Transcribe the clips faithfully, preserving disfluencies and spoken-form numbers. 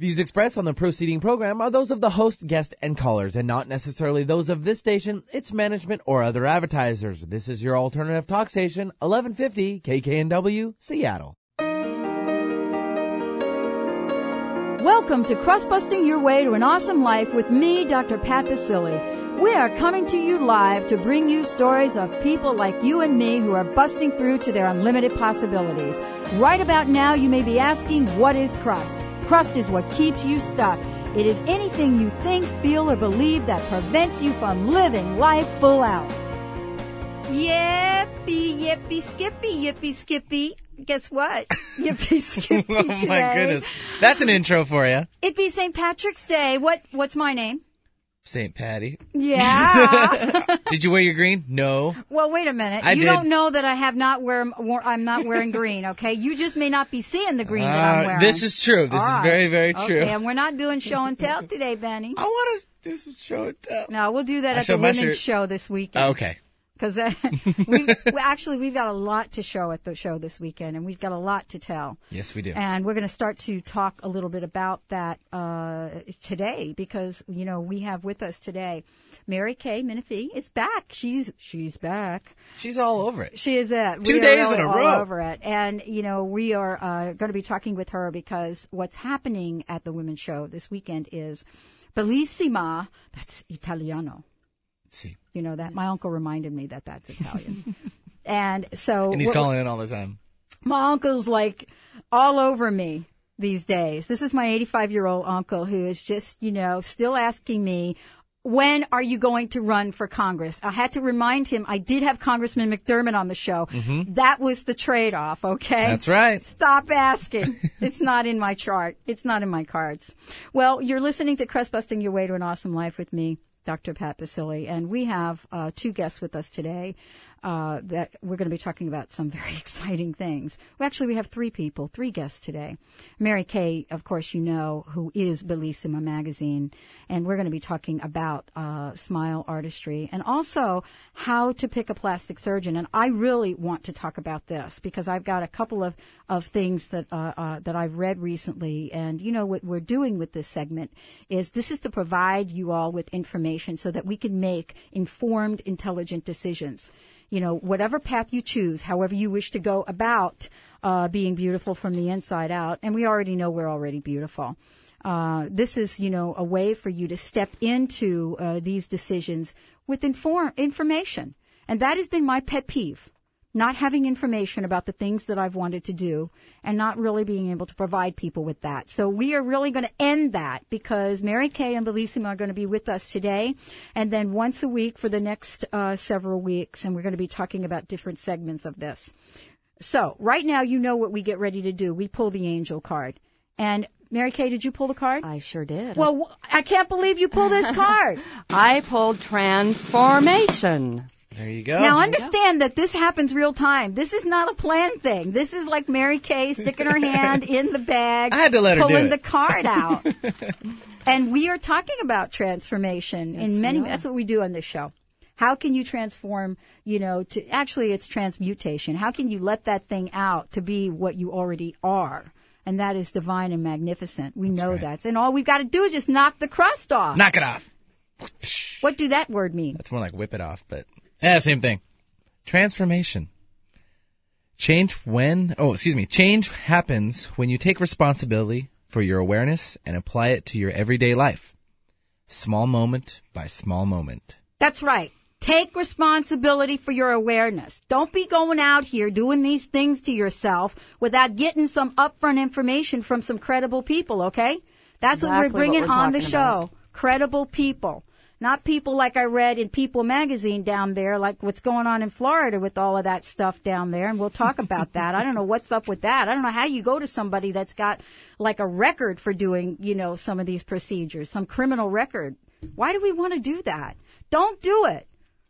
Views expressed on the preceding program are those of the host, guest, and callers, and not necessarily those of this station, its management, or other advertisers. This is your alternative talk station, eleven fifty K K N W, Seattle. Welcome to Crustbusting Your Way to an Awesome Life with me, Doctor Pat Baccili. We are coming to you live to bring you stories of people like you and me who are busting through to their unlimited possibilities. Right about now, you may be asking, what is crust? Crust is what keeps you stuck. It is anything you think, feel, or believe that prevents you from living life full out. Yippee, yippee, skippy, yippee, skippy. Guess what? Yippee Skippy today. Oh, my goodness. That's an intro for you. It'd be Saint Patrick's Day. What? What's my name? Saint Patty. Yeah. Did you wear your green? No. Well, wait a minute. I you did. Don't know that I have not wear. I'm not wearing green. Okay. You just may not be seeing the green uh, that I'm wearing. This is true. This All is right. very, very true. Okay, and we're not doing show and tell today, Benny. I want to do some show and tell. No, we'll do that I at the women's shirt. show this weekend. Oh, okay. Because uh, we actually, we've got a lot to show at the show this weekend, and we've got a lot to tell. Yes, we do. And we're going to start to talk a little bit about that uh, today because, you know, we have with us today Mary Kay Menifee is back. She's she's back. She's all over it. She is it. Two we days really in a all row. all over it. And, you know, we are uh, going to be talking with her because what's happening at the women's show this weekend is Bellissima. That's Italiano. See. You know that? My uncle reminded me that that's Italian. and so. And he's calling in all the time. My uncle's like all over me these days. This is my eighty-five year old uncle who is just, you know, still asking me, when are you going to run for Congress? I had to remind him I did have Congressman McDermott on the show. Mm-hmm. That was the trade-off, okay? That's right. Stop asking. It's not in my chart. It's not in my cards. Well, you're listening to Crustbusting Your Way to an Awesome Life with me, Doctor Pat Baccili, and we have uh, two guests with us today uh, that we're going to be talking about some very exciting things. Well, actually, we have three people, three guests today. Mary Kay, of course, you know, who is Bellissima Magazine, and we're going to be talking about uh, Smile Artistry and also how to pick a plastic surgeon. And I really want to talk about this because I've got a couple of, of things that uh, uh, that I've read recently. And, you know, what we're doing with this segment is this is to provide you all with information so that we can make informed, intelligent decisions. You know, whatever path you choose, however you wish to go about uh, being beautiful from the inside out, and we already know we're already beautiful. Uh, this is, you know, a way for you to step into uh, these decisions with inform information. And that has been my pet peeve, not having information about the things that I've wanted to do and not really being able to provide people with that. So we are really going to end that because Mary Kay and Bellissima are going to be with us today and then once a week for the next uh, several weeks, and we're going to be talking about different segments of this. So right now, you know what we get ready to do. We pull the angel card. And Mary Kay, did you pull the card? I sure did. Well, I can't believe you pulled this card. I pulled transformation. There you go. Now, understand that this happens real time. This is not a planned thing. This is like Mary Kay sticking her hand in the bag, I had to let her pulling do the card out. And we are talking about transformation yes, in many yeah. That's what we do on this show. How can you transform, you know, to actually it's transmutation. How can you let that thing out to be what you already are? And that is divine and magnificent. We that's know right. that. And all we've got to do is just knock the crust off. Knock it off. What do that word mean? That's more like whip it off, but yeah, same thing. Transformation. Change when, oh, excuse me. Change happens when you take responsibility for your awareness and apply it to your everyday life. Small moment by small moment. That's right. Take responsibility for your awareness. Don't be going out here doing these things to yourself without getting some upfront information from some credible people, okay? That's exactly what we're bringing what we're on the show. About. Credible people. Not people like I read in People magazine down there, like what's going on in Florida with all of that stuff down there. And we'll talk about that. I don't know what's up with that. I don't know how you go to somebody that's got like a record for doing, you know, some of these procedures, some criminal record. Why do we want to do that? Don't do it.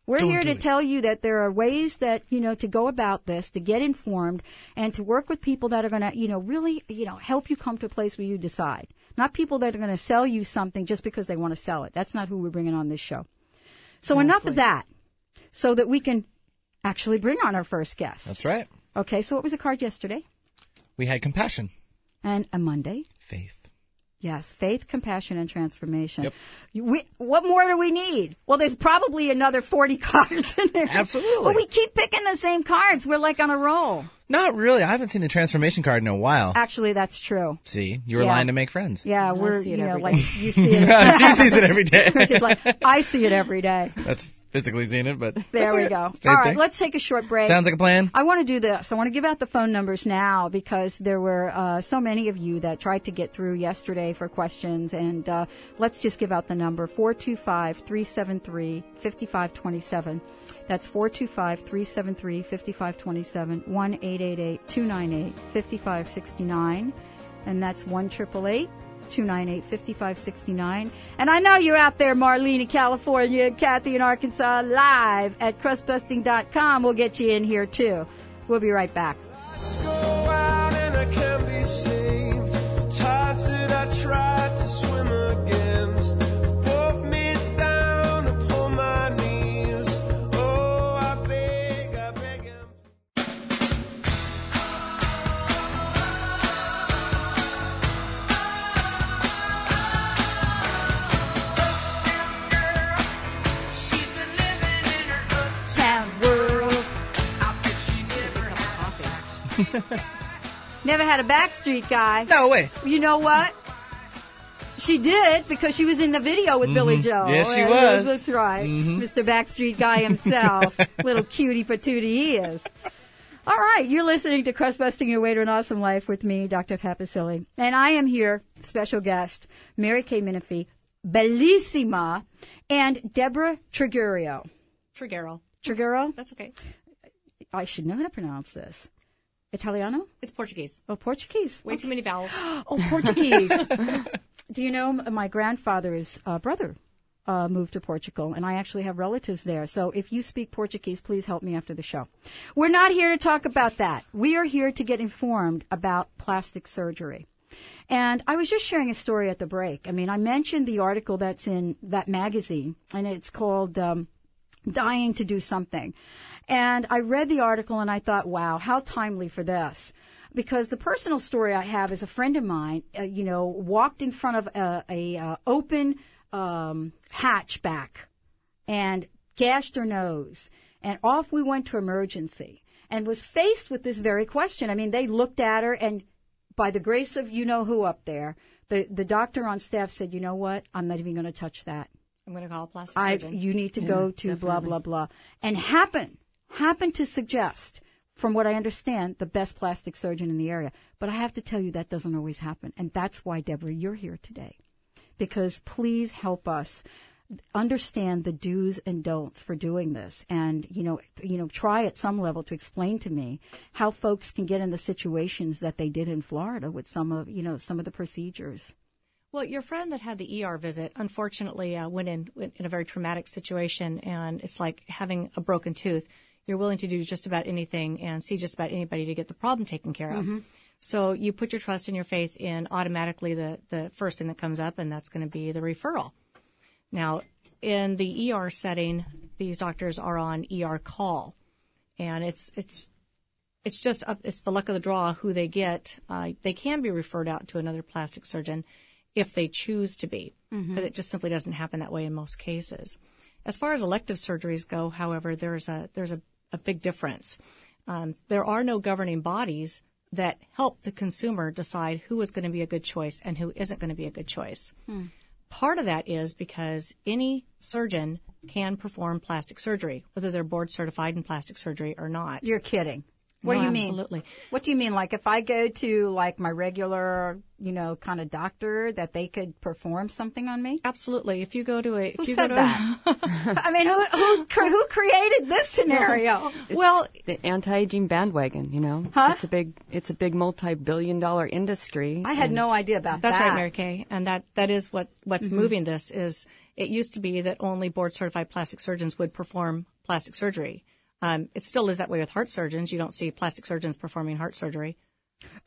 We're don't here to it. tell you that there are ways that, you know, to go about this, to get informed and to work with people that are going to, you know, really, you know, help you come to a place where you decide. Not people that are going to sell you something just because they want to sell it. That's not who we're bringing on this show. So exactly. enough of that so that we can actually bring on our first guest. That's right. Okay, so what was the card yesterday? We had compassion. And a Monday? Faith. Yes, faith, compassion, and transformation. Yep. We, what more do we need? Well, there's probably another forty cards in there. Absolutely. But we keep picking the same cards. We're like on a roll. Not really. I haven't seen the transformation card in a while. Actually, that's true. See, you were yeah. lying to make friends. Yeah, we're, you know, like, you see it. Yeah, she sees it every day. It's like, I see it every day. That's physically seen it, but there we go. All right, let's take a short break. Sounds like a plan. I want to do this. I want to give out the phone numbers now because there were uh, so many of you that tried to get through yesterday for questions, and uh, let's just give out the number four two five, three seven three, five five two seven. That's four two five, three seven three, five five two seven, one eight eight eight, two nine eight, five five six nine, and that's one eight eight eight two nine eight, five five six nine. And I know you're out there, Marlene in California, and Kathy in Arkansas, live at crust busting dot com. We'll get you in here, too. We'll be right back. Lights go out and I can be saved. The tides that I tried to swim against pulled me down upon my knees. Oh, I beg, I beg him. Never had a Backstreet Guy. No way. You know what? She did, because she was in the video with mm-hmm. Billy Joel. Yes, she was. That's right. Mm-hmm. Mister Backstreet Guy himself. Little cutie patootie he is. All right. You're listening to Crustbusting Your Way to an Awesome Life with me, Doctor Pat Baccili. And I am here, special guest, Mary Kay Menifee, Bellissima, and Deborah Trigurio. Trigurio. Trigurio? That's okay. I should know how to pronounce this. Italiano? It's Portuguese. Oh, Portuguese. Way okay. too many vowels. Oh, Portuguese. Do you know, my grandfather's uh, brother uh, moved to Portugal, and I actually have relatives there. So if you speak Portuguese, please help me after the show. We're not here to talk about that. We are here to get informed about plastic surgery. And I was just sharing a story at the break. I mean, I mentioned the article that's in that magazine, and it's called... Um, Dying to Do Something. And I read the article and I thought, wow, how timely for this. Because the personal story I have is a friend of mine, uh, you know, walked in front of a, a uh, open um, hatchback and gashed her nose. And off we went to emergency and was faced with this very question. I mean, they looked at her, and by the grace of you-know-who up there, the, the doctor on staff said, you know what, I'm not even going to touch that. I'm going to call a plastic I, surgeon. You need to yeah, go to definitely. blah, blah, blah. And happen, happen to suggest, from what I understand, the best plastic surgeon in the area. But I have to tell you, that doesn't always happen. And that's why, Deborah, you're here today. Because please help us understand the do's and don'ts for doing this. And, you know, you know, try at some level to explain to me how folks can get in the situations that they did in Florida with some of, you know, some of the procedures. Well, your friend that had the E R visit, unfortunately, uh, went in went in a very traumatic situation, and it's like having a broken tooth. You're willing to do just about anything and see just about anybody to get the problem taken care of. Mm-hmm. So you put your trust and your faith in automatically the, the first thing that comes up, and that's going to be the referral. Now, in the E R setting, these doctors are on E R call, and it's it's it's just up, it's the luck of the draw who they get. Uh, they can be referred out to another plastic surgeon if they choose to be, mm-hmm. but it just simply doesn't happen that way in most cases. As far as elective surgeries go, however, there's a there's a, a big difference. Um, there are no governing bodies that help the consumer decide who is going to be a good choice and who isn't going to be a good choice. Hmm. Part of that is because any surgeon can perform plastic surgery, whether they're board certified in plastic surgery or not. You're kidding. What no, do you mean? Absolutely. What do you mean? Like if I go to like my regular, you know, kind of doctor, that they could perform something on me? Absolutely. If you go to a... If who you said go to that? A, I mean, who who, who created this scenario? It's well, the anti-aging bandwagon, you know? Huh? It's a big, it's a big multi-billion dollar industry. I had no idea about that's that. That's right, Mary Kay. And that, that is what, what's mm-hmm. moving this is it used to be that only board certified plastic surgeons would perform plastic surgery. Um, it still is that way with heart surgeons. You don't see plastic surgeons performing heart surgery.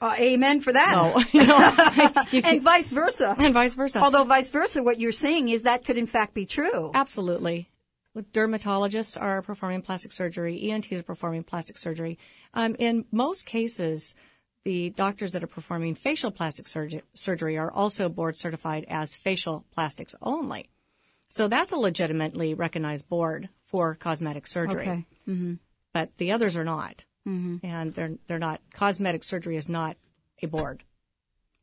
Uh, amen for that. So, you know, you, and vice versa. And vice versa. Although vice versa, what you're saying is that could in fact be true. Absolutely. Dermatologists are performing plastic surgery. E N Ts are performing plastic surgery. Um, in most cases, the doctors that are performing facial plastic surg- surgery are also board certified as facial plastics only. So that's a legitimately recognized board for cosmetic surgery. Okay. Mm-hmm. But the others are not. Mm-hmm. And they're they're not. Cosmetic surgery is not a board.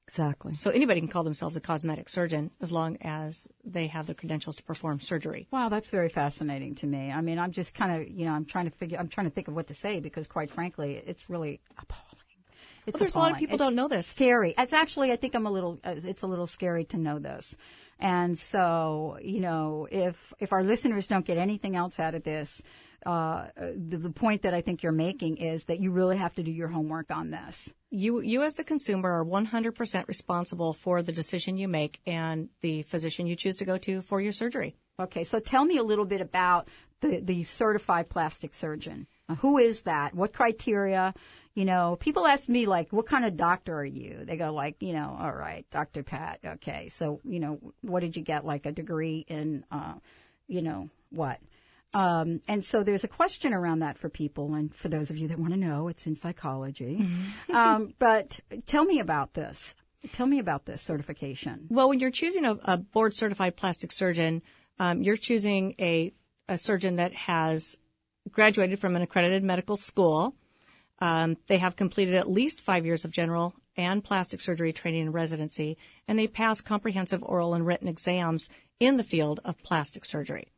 Exactly. So anybody can call themselves a cosmetic surgeon as long as they have the credentials to perform surgery. Wow, that's very fascinating to me. I mean, I'm just kind of, you know, I'm trying to figure, I'm trying to think of what to say because, quite frankly, it's really appalling. It's well, there's appalling. A lot of people it's don't know this. Scary. It's actually, I think I'm a little. It's a little scary to know this. And so, you know, if if our listeners don't get anything else out of this, uh, the, the point that I think you're making is that you really have to do your homework on this. You, you as the consumer are one hundred percent responsible for the decision you make and the physician you choose to go to for your surgery. Okay, so tell me a little bit about the, the certified plastic surgeon. Who is that? What criteria? You know, people ask me, like, what kind of doctor are you? They go, like, you know, all right, Doctor Pat, okay. So, you know, what did you get, like a degree in, uh, you know, what? Um, and so there's a question around that for people. And for those of you that want to know, it's in psychology. um, but tell me about this. Tell me about this certification. Well, when you're choosing a, a board-certified plastic surgeon, um, you're choosing a, a surgeon that has graduated from an accredited medical school. Um, they have completed at least five years of general and plastic surgery training and residency, and they pass comprehensive oral and written exams in the field of plastic surgery.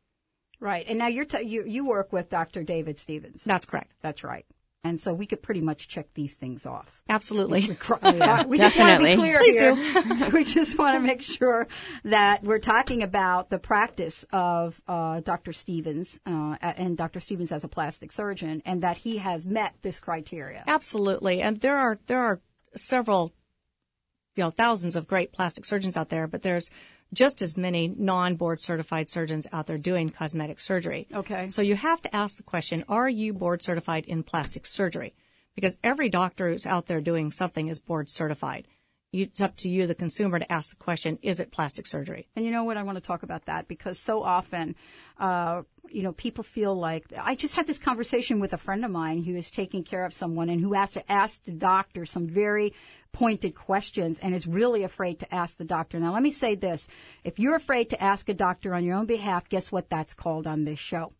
Right. And now you're t- you you work with Doctor David Stephens. That's correct. That's right. And so we could pretty much check these things off. Absolutely. We, cr- yeah, we just want to be clear Please here. Do. We just want to make sure that we're talking about the practice of uh, Doctor Stephens uh, and Doctor Stephens as a plastic surgeon, and that he has met this criteria. Absolutely. And there are there are several, you know, thousands of great plastic surgeons out there, but there's just as many non-board certified surgeons out there doing cosmetic surgery. Okay. So you have to ask the question, are you board certified in plastic surgery? Because every doctor who's out there doing something is board certified. It's up to you, the consumer, to ask the question, is it plastic surgery? And you know what? I want to talk about that because so often, uh, you know, people feel like – I just had this conversation with a friend of mine who is taking care of someone and who has to ask the doctor some very pointed questions and is really afraid to ask the doctor. Now, let me say this. If you're afraid to ask a doctor on your own behalf, guess what that's called on this show?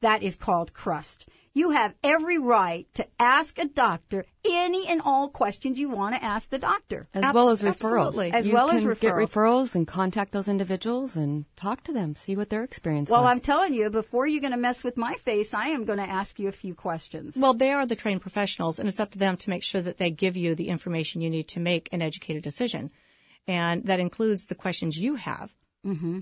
That is called crust. You have every right to ask a doctor any and all questions you want to ask the doctor. As Abs- well as referrals. Absolutely. As you well as referrals. Get referrals and contact those individuals and talk to them, see what their experience well, was. Well, I'm telling you, before you're going to mess with my face, I am going to ask you a few questions. Well, they are the trained professionals, and it's up to them to make sure that they give you the information you need to make an educated decision. And that includes the questions you have. Mm-hmm.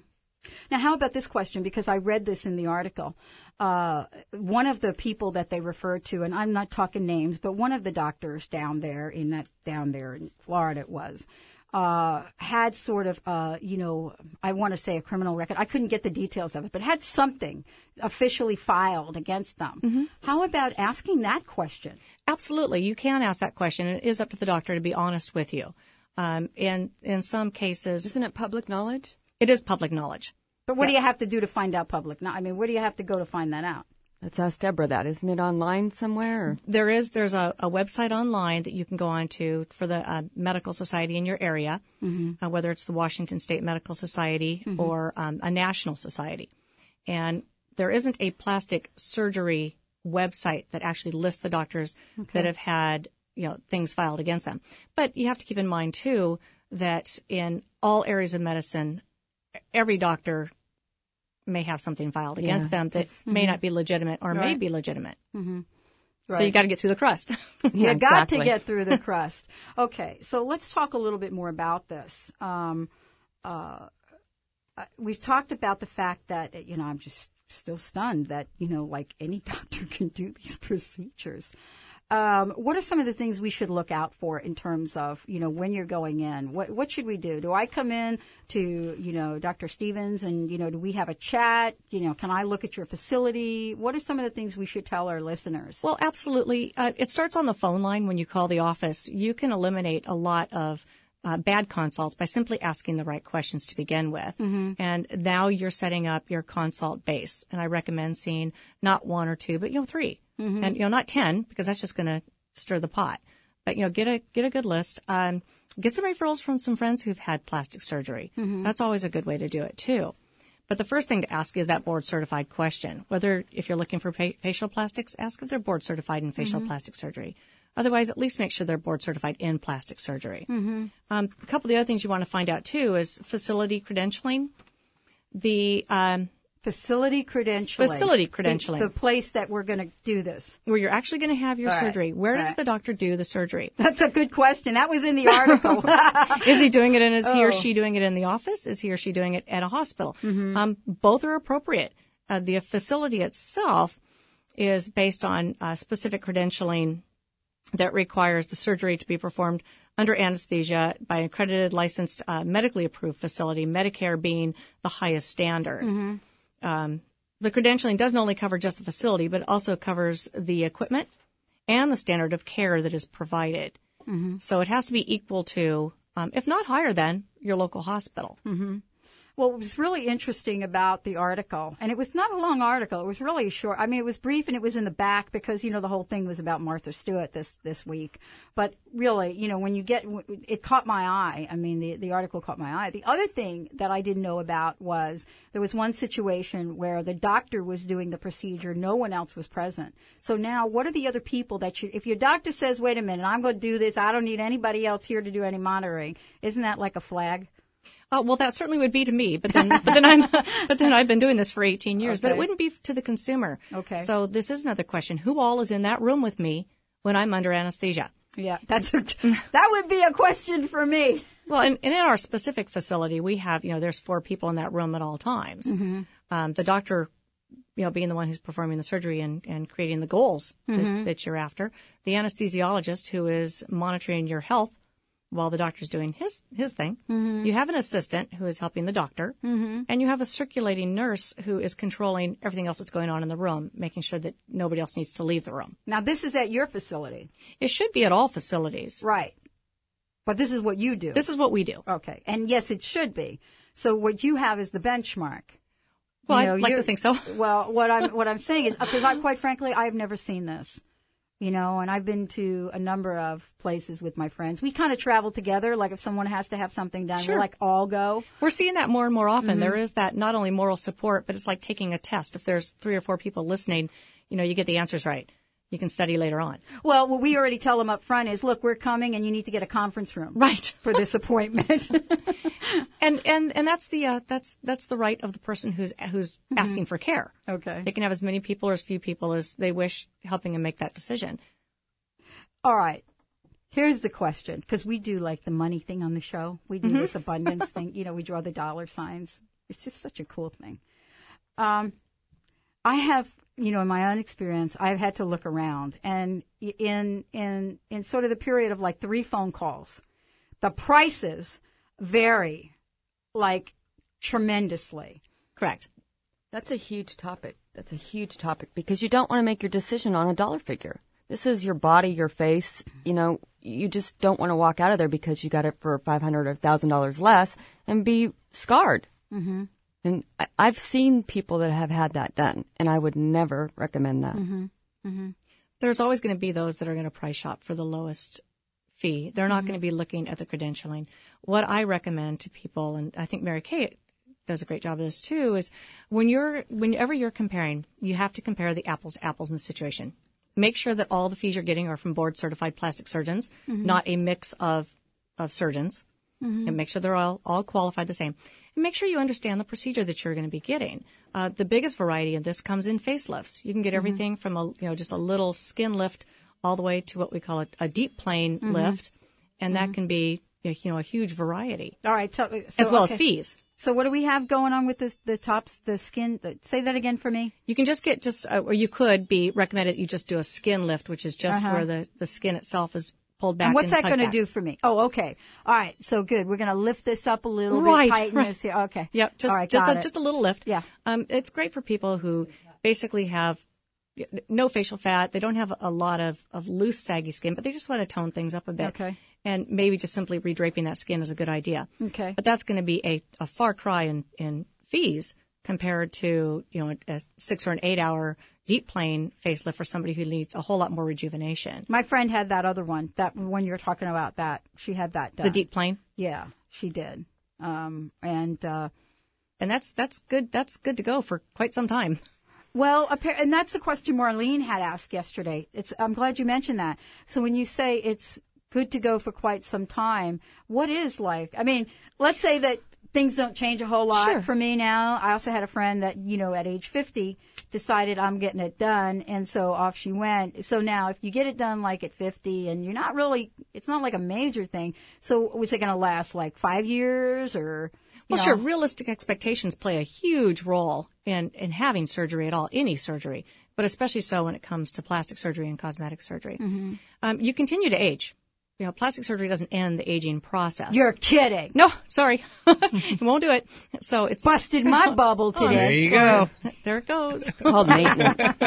Now, how about this question? Because I read this in the article. Uh, one of the people that they referred to, and I'm not talking names, but one of the doctors down there in that down there in Florida it was, uh, had sort of, uh, you know, I want to say a criminal record. I couldn't get the details of it, but had something officially filed against them. Mm-hmm. How about asking that question? Absolutely. You can ask that question. It is up to the doctor to be honest with you. Um, and in some cases. Isn't it public knowledge? It is public knowledge. But what yeah. do you have to do to find out public? No, I mean, where do you have to go to find that out? Let's ask Deborah that. Isn't it online somewhere? Or? There is. There's a, a website online that you can go on to for the uh, medical society in your area, mm-hmm. uh, whether it's the Washington State Medical Society mm-hmm. or um, a national society. And there isn't a plastic surgery website that actually lists the doctors okay. that have had, you know, things filed against them. But you have to keep in mind, too, that in all areas of medicine, every doctor may have something filed against yeah, them that mm-hmm. may not be legitimate or right. may be legitimate. Mm-hmm. Right. So you got to get through the crust. you yeah, got exactly. to get through the crust. Okay, so let's talk a little bit more about this. Um, uh, we've talked about the fact that, you know, I'm just still stunned that, you know, like any doctor can do these procedures. Um, what are some of the things we should look out for in terms of, you know, when you're going in? What what should we do? Do I come in to, you know, Doctor Stephens and, you know, do we have a chat? You know, can I look at your facility? What are some of the things we should tell our listeners? Well, absolutely. Uh, it starts on the phone line when you call the office. You can eliminate a lot of uh, bad consults by simply asking the right questions to begin with. Mm-hmm. And now you're setting up your consult base. And I recommend seeing not one or two, but, you know, three. Mm-hmm. And, you know, not ten, because that's just going to stir the pot. But, you know, get a get a good list. Um, get some referrals from some friends who've had plastic surgery. Mm-hmm. That's always a good way to do it, too. But the first thing to ask is that board-certified question. Whether, if you're looking for pa- facial plastics, ask if they're board-certified in facial mm-hmm. plastic surgery. Otherwise, at least make sure they're board-certified in plastic surgery. Mm-hmm. Um, a couple of the other things you want to find out, too, is facility credentialing. The um, Facility credentialing. Facility credentialing. The, the place that we're going to do this. Where you're actually going to have your All surgery. Right. Where All does right. the doctor do the surgery? That's a good question. That was in the article. Is he doing it in, is oh. he or she doing it in the office? Is he or she doing it at a hospital? Mm-hmm. Um, both are appropriate. Uh, the facility itself is based on uh, specific credentialing that requires the surgery to be performed under anesthesia by an accredited, licensed, uh, medically approved facility, Medicare being the highest standard. Mm-hmm. Um, the credentialing doesn't only cover just the facility, but it also covers the equipment and the standard of care that is provided. Mm-hmm. So it has to be equal to, um, if not higher than, your local hospital. Mm-hmm. Well, it was really interesting about the article, and it was not a long article. It was really short. I mean, it was brief, and it was in the back because, you know, the whole thing was about Martha Stewart this, this week. But really, you know, when you get – it caught my eye. I mean, the, the article caught my eye. The other thing that I didn't know about was there was one situation where the doctor was doing the procedure. No one else was present. So now what are the other people that you – if your doctor says, wait a minute, I'm going to do this. I don't need anybody else here to do any monitoring. Isn't that like a flag? Oh, well, that certainly would be to me, but then, but then I'm, but then I've been doing this for eighteen years, okay. But it wouldn't be to the consumer. Okay. So this is another question. Who all is in that room with me when I'm under anesthesia? Yeah. That's, a, that would be a question for me. Well, and, and in our specific facility, we have, you know, there's four people in that room at all times. Mm-hmm. Um, the doctor, you know, being the one who's performing the surgery and, and creating the goals mm-hmm. that, that you're after. The anesthesiologist who is monitoring your health while the doctor's doing his his thing. Mm-hmm. You have an assistant who is helping the doctor, mm-hmm. and you have a circulating nurse who is controlling everything else that's going on in the room, making sure that nobody else needs to leave the room. Now, this is at your facility. It should be at all facilities. Right. But this is what you do. This is what we do. Okay. And, yes, it should be. So what you have is the benchmark. Well, you know, I'd like to think so. Well, what I'm, what I'm saying is, because I, quite frankly, I've never seen this. You know, and I've been to a number of places with my friends. We kind of travel together. Like if someone has to have something done, sure. we like all go. We're seeing that more and more often. Mm-hmm. There is that not only moral support, but it's like taking a test. If there's three or four people listening, you know, you get the answers right. You can study later on. Well, what we already tell them up front is, look, we're coming and you need to get a conference room. Right. For this appointment. and, and, and that's the, uh, that's, that's the right of the person who's, who's mm-hmm. asking for care. Okay. They can have as many people or as few people as they wish helping them make that decision. All right. Here's the question. Cause we do like the money thing on the show. We do mm-hmm. this abundance thing. You know, we draw the dollar signs. It's just such a cool thing. Um, I have, you know, in my own experience, I've had to look around, and in in in sort of the period of like three phone calls, the prices vary like tremendously. Correct. That's a huge topic. That's a huge topic because you don't want to make your decision on a dollar figure. This is your body, your face. You know, you just don't want to walk out of there because you got it for five hundred dollars or one thousand dollars less and be scarred. Mm-hmm. And I've seen people that have had that done, and I would never recommend that. Mm-hmm. Mm-hmm. There's always going to be those that are going to price shop for the lowest fee. They're not mm-hmm. going to be looking at the credentialing. What I recommend to people, and I think Mary Kay does a great job of this too, is when you're, whenever you're comparing, you have to compare the apples to apples in the situation. Make sure that all the fees you're getting are from board-certified plastic surgeons, mm-hmm. not a mix of, of surgeons. Mm-hmm. And make sure they're all, all qualified the same. And make sure you understand the procedure that you're going to be getting. Uh, the biggest variety of this comes in facelifts. You can get everything mm-hmm. from a, you know, just a little skin lift all the way to what we call a, a deep plane mm-hmm. lift. And mm-hmm. that can be, you know, a huge variety. All right. So, as well okay. as fees. So what do we have going on with the, the tops, the skin? The, say that again for me. You can just get just, uh, or you could be recommended you just do a skin lift, which is just uh-huh. where the, the skin itself is pulled back. And what's and that going to do for me? Oh, okay. All right. So good. We're going to lift this up a little right, bit, tighten right. this here. Okay. Yep. Just, all right, just, a, just a little lift. Yeah. Um, it's great for people who basically have no facial fat. They don't have a lot of, of loose, saggy skin, but they just want to tone things up a bit. Okay. And maybe just simply redraping that skin is a good idea. Okay. But that's going to be a, a far cry in, in fees compared to, you know, a six or an eight hour deep plane facelift for somebody who needs a whole lot more rejuvenation. My friend had that other one, that one you're talking about, that she had that done. The deep plane? Yeah, she did. Um, and, uh, and that's, that's good. That's good to go for quite some time. Well, and that's the question Marlene had asked yesterday. It's, I'm glad you mentioned that. So when you say it's good to go for quite some time, what is life? I mean, let's say that things don't change a whole lot sure. for me now. I also had a friend that, you know, at age fifty decided I'm getting it done. And so off she went. So now if you get it done like at fifty and you're not really, it's not like a major thing. So was it going to last like five years or? Well, know? Sure. Realistic expectations play a huge role in, in having surgery at all, any surgery, but especially so when it comes to plastic surgery and cosmetic surgery. Mm-hmm. Um, you continue to age. You know, plastic surgery doesn't end the aging process. You're kidding. No, sorry. It won't do it. So it's busted my bubble today. Oh, there you go. There it goes. It's called maintenance.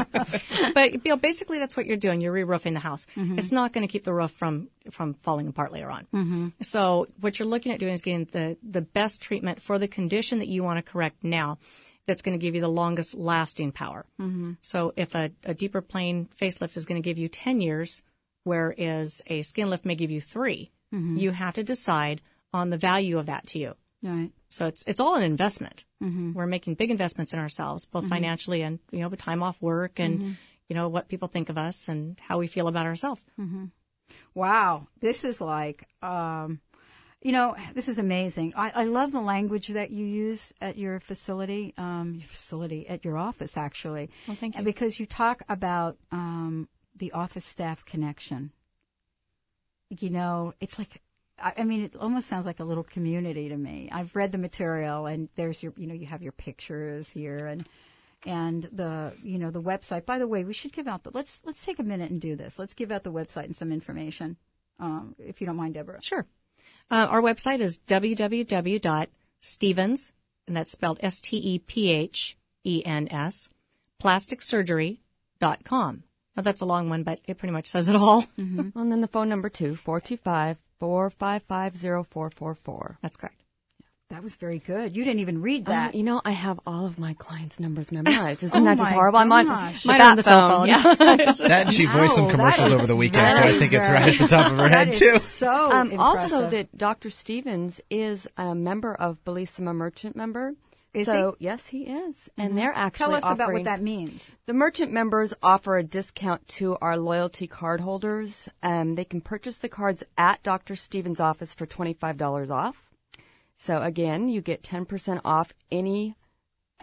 But, you know, basically that's what you're doing. You're re-roofing the house. Mm-hmm. It's not going to keep the roof from, from falling apart later on. Mm-hmm. So what you're looking at doing is getting the, the best treatment for the condition that you want to correct now that's going to give you the longest lasting power. Mm-hmm. So if a, a deeper plane facelift is going to give you ten years, whereas a skin lift may give you three. Mm-hmm. You have to decide on the value of that to you. Right. So it's it's all an investment. Mm-hmm. We're making big investments in ourselves, both mm-hmm. financially and, you know, with time off work and, mm-hmm. you know, what people think of us and how we feel about ourselves. Mm-hmm. Wow. This is like, um, you know, this is amazing. I, I love the language that you use at your facility, um, your facility at your office, actually. Well, thank you. Because you talk about um, – the office staff connection. You know, it's like, I mean, it almost sounds like a little community to me. I've read the material and there's your, you know, you have your pictures here and, and the, you know, the website. By the way, we should give out the, let's, let's take a minute and do this. Let's give out the website and some information, um, if you don't mind, Deborah. Sure. Uh, our website is w w w dot stephens, and that's spelled S T E P H E N S, plastic surgery dot com. Now, that's a long one, but it pretty much says it all. Mm-hmm. And then the phone number, too, four two five, four five five, zero four four four. That's correct. That was very good. You didn't even read that. Um, you know, I have all of my clients' numbers memorized. Isn't oh that just horrible? I'm on, Mine on the cell phone. Yeah. That and she voiced oh, some commercials over the weekend, so I think it's right at the top of her head, too. That is so um, impressive. Also, that Doctor Stephens is a member of Bellissima Merchant Member. Is so, he? Yes, he is. And mm-hmm. they're actually Tell us offering, about what that means. The merchant members offer a discount to our loyalty card holders. Um, they can purchase the cards at Doctor Stephens' office for twenty-five dollars off. So, again, you get ten percent off any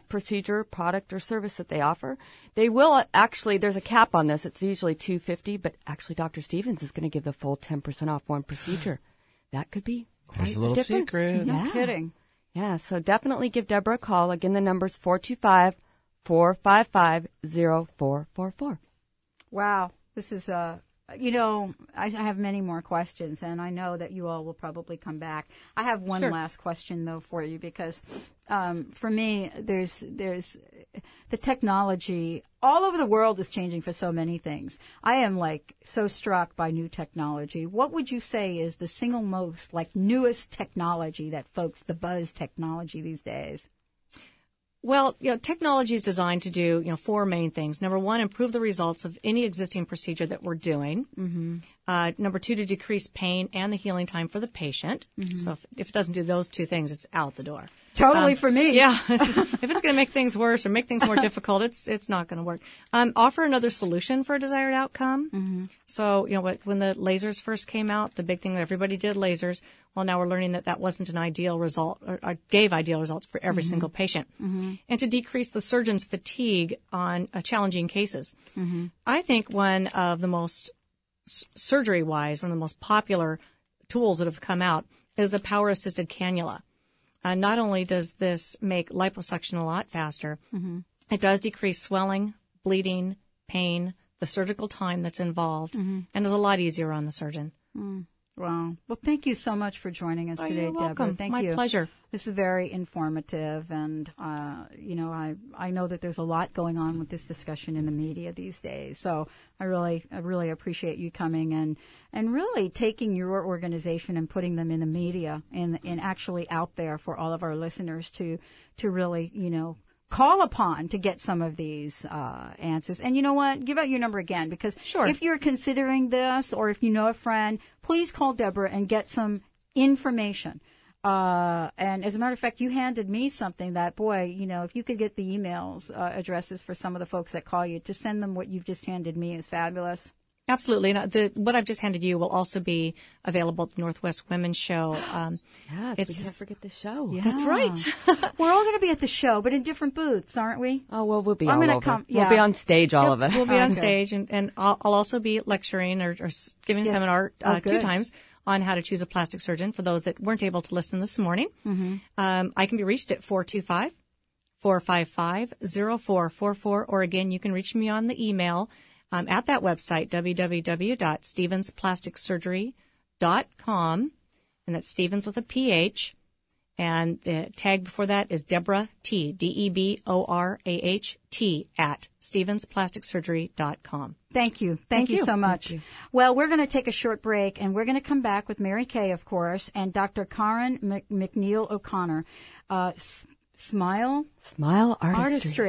procedure, product, or service that they offer. They will actually, there's a cap on this. It's usually two hundred fifty dollars, but actually Doctor Stephens is going to give the full ten percent off one procedure. That could be quite There's a little different. Secret. Yeah. No kidding. Yeah, so definitely give Deborah a call. Again, the number's four two five, four five five, zero four four four. Wow. This is, uh, you know, I have many more questions, and I know that you all will probably come back. I have one sure. last question, though, for you, because um, for me, there's there's the technology. All over the world is changing for so many things. I am, like, so struck by new technology. What would you say is the single most, like, newest technology that folks, the buzz technology these days? Well, you know, technology is designed to do, you know, four main things. Number one, improve the results of any existing procedure that we're doing. Mm-hmm. Uh, number two, to decrease pain and the healing time for the patient. Mm-hmm. So if, if it doesn't do those two things, it's out the door. Totally um, for me. Yeah. If it's going to make things worse or make things more difficult, it's it's not going to work. Um, offer another solution for a desired outcome. Mm-hmm. So, you know, when the lasers first came out, the big thing that everybody did, lasers. Well, now we're learning that that wasn't an ideal result or, or gave ideal results for every mm-hmm. single patient. Mm-hmm. And to decrease the surgeon's fatigue on uh, challenging cases. Mm-hmm. I think one of the most s- surgery-wise, one of the most popular tools that have come out is the power-assisted cannula. Uh, not only does this make liposuction a lot faster, mm-hmm. it does decrease swelling, bleeding, pain, the surgical time that's involved, mm-hmm. and is a lot easier on the surgeon. Mm. Wow. Well, thank you so much for joining us oh, today, you're welcome. Deborah. Thank My you. My pleasure. This is very informative, and, uh, you know, I, I know that there's a lot going on with this discussion in the media these days, so I really I really appreciate you coming and, and really taking your organization and putting them in the media and, and actually out there for all of our listeners to, to really, you know, call upon to get some of these uh, answers. And you know what? Give out your number again, because sure. if you're considering this or if you know a friend, please call Deborah and get some information. Uh, and as a matter of fact, you handed me something that, boy, you know, if you could get the emails uh, addresses for some of the folks that call you, to send them what you've just handed me is fabulous. Absolutely. And the, what I've just handed you will also be available at the Northwest Women's Show. Um, yes, it's, we can't forget the show. Yeah. That's right. We're all going to be at the show, but in different booths, aren't we? Oh, well, we'll be I'm all gonna over. Come, yeah. We'll be on stage, all yep, of us. We'll be oh, on okay. stage, and, and I'll, I'll also be lecturing or, or giving yes. a seminar uh, oh, two times on how to choose a plastic surgeon for those that weren't able to listen this morning. Mm-hmm. Um, I can be reached at four two five, four five five, zero four four four, or again, you can reach me on the email um, at that website, w w w dot stevens plastic surgery dot com, and that's Stevens with a P H, and the tag before that is Deborah T, D E B O R A H T, at stevens plastic surgery dot com. Thank you. Thank, Thank you. you so much. You. Well, we're going to take a short break, and we're going to come back with Mary Kay, of course, and Doctor Karen McNeil O'Connor, uh, S- Smile Smile Artistry.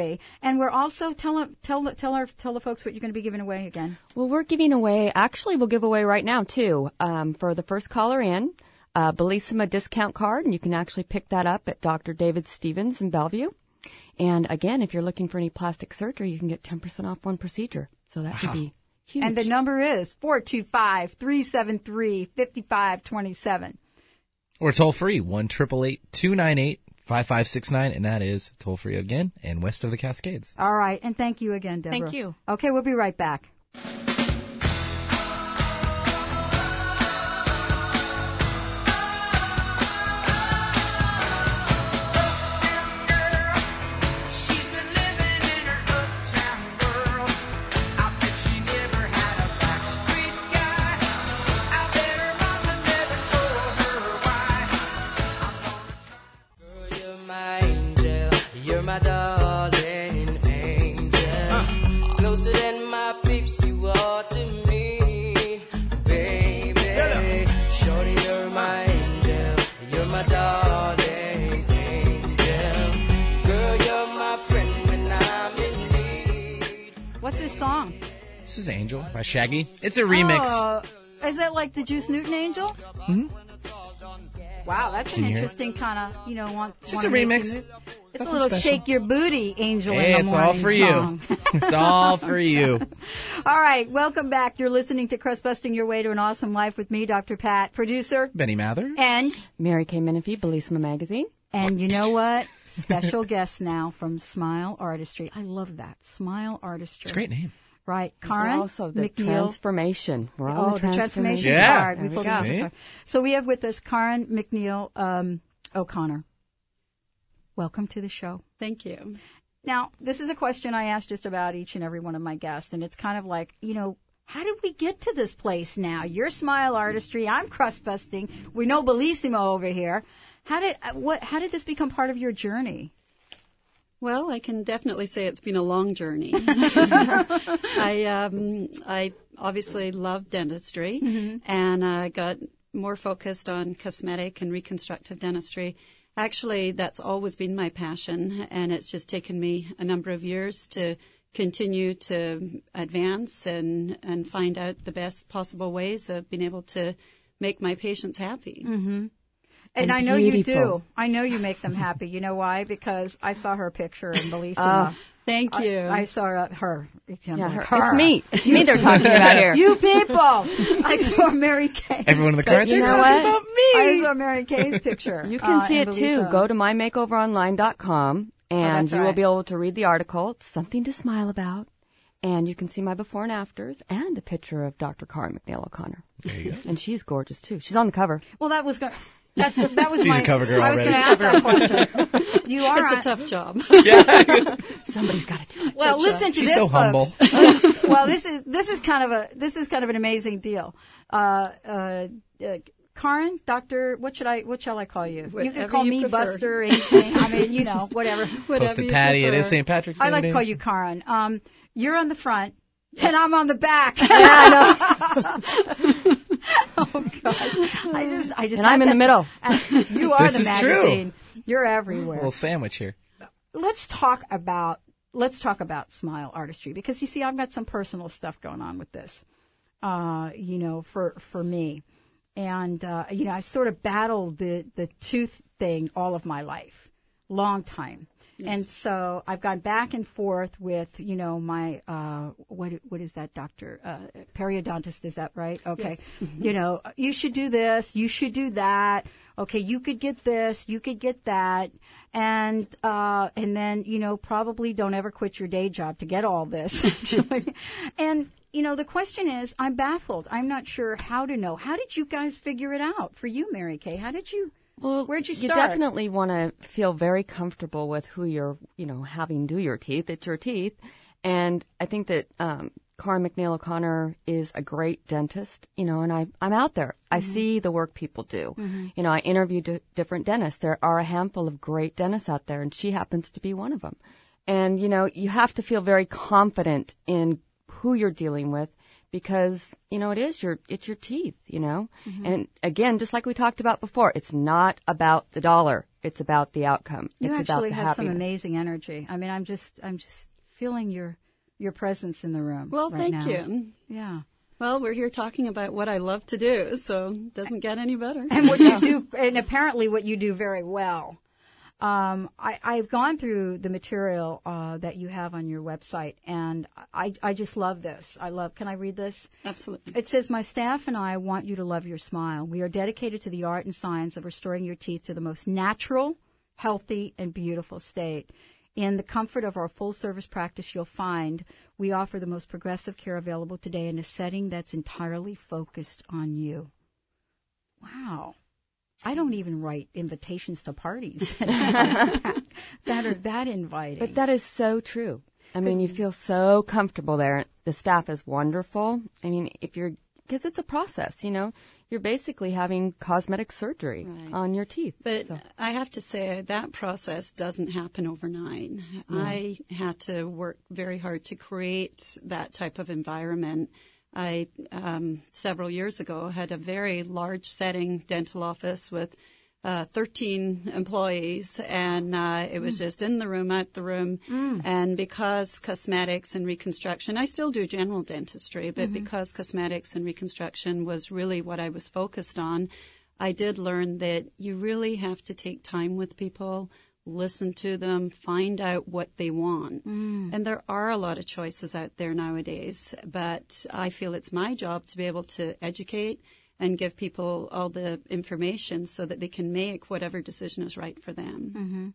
Artistry. And we're also, tell tell tell our, tell the folks what you're going to be giving away again. Well, we're giving away, actually we'll give away right now, too, um, for the first caller in, a Bellissima discount card, and you can actually pick that up at Doctor David Stephens in Bellevue. And, again, if you're looking for any plastic surgery, you can get ten percent off one procedure. So that could wow. be huge. And the number is four two five, three seven three, five five two seven. Or toll free, one eight eight eight, two nine eight, five five six nine. And that is toll free again and west of the Cascades. All right. And thank you again, Deborah. Thank you. Okay, we'll be right back. Shaggy. It's a remix. Oh, is that like the Juice Newton Angel? Mm-hmm. Wow, that's Did an interesting kind of, you know, want. It's just a remix. It's Nothing a little special. Shake your booty, Angel. Hey, in the it's all for song. you. It's all for you. All right, welcome back. You're listening to Crustbusting Your Way to an Awesome Life with me, Doctor Pat, producer Benny Mather, and Mary Kay Menifee, Bellissima Magazine. And you know what? Special guest now from Smile Artistry. I love that. Smile Artistry. It's a great name. Right, Karen. Also the McNeil. transformation. We're all oh, the transformation. Yeah. We we go. So we have with us Karen McNeil um, O'Connor. Welcome to the show. Thank you. Now, this is a question I ask just about each and every one of my guests, and it's kind of like, you know, how did we get to this place now? You're Smile Artistry. I'm Crustbusting. We know Bellissima over here. How did what? How did this become part of your journey? Well, I can definitely say it's been a long journey. I um, I obviously love dentistry, mm-hmm. and I got more focused on cosmetic and reconstructive dentistry. Actually, that's always been my passion, and it's just taken me a number of years to continue to advance and, and find out the best possible ways of being able to make my patients happy. Mm-hmm. And, and I know beautiful. you do. I know you make them happy. You know why? Because I saw her picture in Bellissima. Uh, thank you. I, I saw her. her, yeah, like, her. her. It's me. It's me they're talking about here. You people. I saw Mary Kay's. Everyone in the car, they're talking what? about me. I saw Mary Kay's picture. You can uh, see it, too. Go to my makeover online dot com, and oh, you right. will be able to read the article. It's something to smile about. And you can see my before and afters and a picture of Doctor Karen McNeil O'Connor. There you go. And she's gorgeous, too. She's on the cover. Well, that was good. That's, that was She's my, a cover girl I was going to ask that question. You are it's a on, tough job. Yeah. Somebody's got to do it. Well, listen job. to She's this, so folks. Humble. Well, this is this is kind of a this is kind of an amazing deal. Uh, uh, uh, Karen, Doctor, what should I what shall I call you? Whatever you can call you me prefer. Buster, anything. I mean, you know, whatever. Whatever Posted you Patty. Prefer. It is Saint Patrick's Day. I like to call you Karen. Um, you're on the front. And I'm on the back. Yeah, I know. Oh, gosh. I just, I just. And I'm in that. the middle. You are this the magazine. True. You're everywhere. A little sandwich here. let's talk about let's talk about Smile Artistry, because you see, I've got some personal stuff going on with this, uh, you know, for for me, and uh, you know, I've sort of battled the the tooth thing all of my life, long time. Yes. And so I've gone back and forth with, you know, my, uh, what what is that doctor? Uh, periodontist, is that right? Okay. Yes. You know, you should do this, you should do that. Okay, you could get this, you could get that. And uh, and then, you know, probably don't ever quit your day job to get all this, actually. And, you know, the question is, I'm baffled. I'm not sure how to know. How did you guys figure it out? For you, Mary Kay, how did you... Well, where'd you start? You definitely want to feel very comfortable with who you're, you know, having do your teeth. It's your teeth. And I think that um, Karen McNeil O'Connor is a great dentist, you know, and I, I'm out there. Mm-hmm. I see the work people do. Mm-hmm. You know, I interview d- different dentists. There are a handful of great dentists out there, and she happens to be one of them. And, you know, you have to feel very confident in who you're dealing with. Because, you know, it is your, it's your teeth, you know. Mm-hmm. And again, just like we talked about before, it's not about the dollar. It's about the outcome. You it's actually about the have happiness. Some amazing energy. I mean, I'm just, I'm just feeling your, your presence in the room. Well, right thank now. you. Yeah. Well, we're here talking about what I love to do, so it doesn't get any better. And what you do, and apparently what you do very well. Um, I, I've gone through the material uh, that you have on your website, and I, I just love this. I love, can I read this? Absolutely. It says, my staff and I want you to love your smile. We are dedicated to the art and science of restoring your teeth to the most natural, healthy, and beautiful state. In the comfort of our full-service practice, you'll find we offer the most progressive care available today in a setting that's entirely focused on you. Wow. I don't even write invitations to parties that, that are that inviting. But that is so true. I mean, you feel so comfortable there. The staff is wonderful. I mean, if you're, because it's a process, you know, you're basically having cosmetic surgery right. on your teeth. But so. I have to say that process doesn't happen overnight. Mm. I had to work very hard to create that type of environment. I, um, several years ago, had a very large setting dental office with uh, thirteen employees, and uh, it was mm. just in the room, out the room. Mm. And because cosmetics and reconstruction, I still do general dentistry, but mm-hmm. because cosmetics and reconstruction was really what I was focused on, I did learn that you really have to take time with people, listen to them, find out what they want. Mm. And there are a lot of choices out there nowadays, but I feel it's my job to be able to educate and give people all the information so that they can make whatever decision is right for them. Mm-hmm.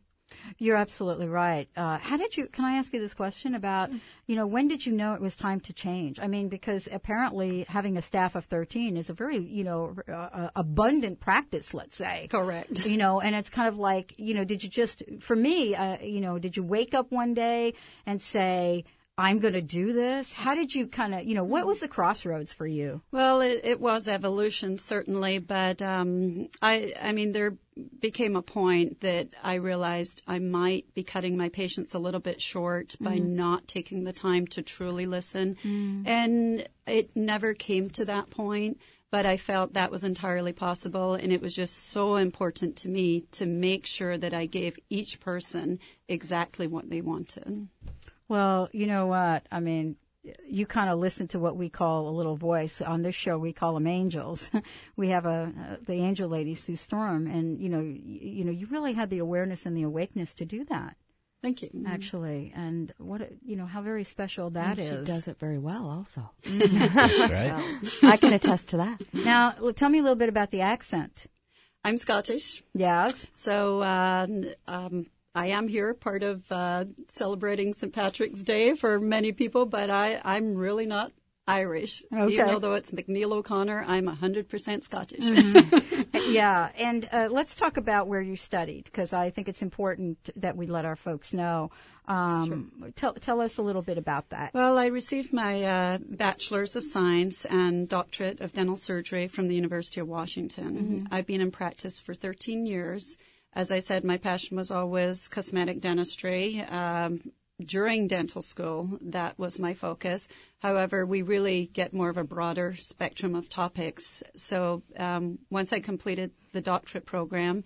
You're absolutely right. Uh, how did you, can I ask you this question about, sure. you know, when did you know it was time to change? I mean, because apparently having a staff of thirteen is a very, you know, uh, abundant practice, let's say. Correct. You know, and it's kind of like, you know, did you just, for me, uh, you know, did you wake up one day and say, I'm going to do this? How did you kind of, you know, what was the crossroads for you? Well, it, it was evolution, certainly. But um, I, I mean, there became a point that I realized I might be cutting my patients a little bit short by mm-hmm. not taking the time to truly listen. Mm. And it never came to that point. But I felt that was entirely possible, and it was just so important to me to make sure that I gave each person exactly what they wanted. Well, you know what? I mean, you kind of listen to what we call a little voice. On this show, we call them angels. We have a, a the angel lady, Sue Storm, and, you know, you, you know, you really had the awareness and the awakeness to do that. Thank you. Actually, and what a, you know, how very special that and is. She does it very well also. That's right. Well, I can attest to that. Now, tell me a little bit about the accent. I'm Scottish. Yes. So, uh, um... I am here, part of uh, celebrating Saint Patrick's Day for many people, but I, I'm really not Irish. Okay. Even though it's McNeil O'Connor, I'm one hundred percent Scottish. Mm-hmm. Yeah, and uh, let's talk about where you studied, because I think it's important that we let our folks know. Um, sure. Tell tell us a little bit about that. Well, I received my uh, Bachelor's of Science and Doctorate of Dental Surgery from the University of Washington. Mm-hmm. I've been in practice for thirteen years. As I said, my passion was always cosmetic dentistry. Um, during dental school, that was my focus. However, we really get more of a broader spectrum of topics. So um, once I completed the doctorate program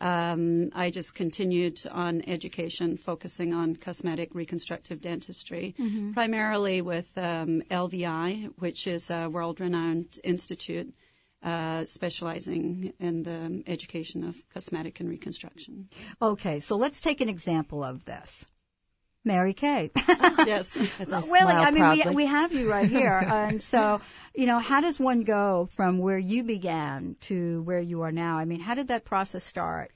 Um, I just continued on education, focusing on cosmetic reconstructive dentistry, mm-hmm. primarily with um, L V I, which is a world-renowned institute uh, specializing in the education of cosmetic and reconstruction. Okay, so let's take an example of this. Mary Kay. Yes. Well, I mean, we, we have you right here. And so, you know, how does one go from where you began to where you are now? I mean, how did that process start?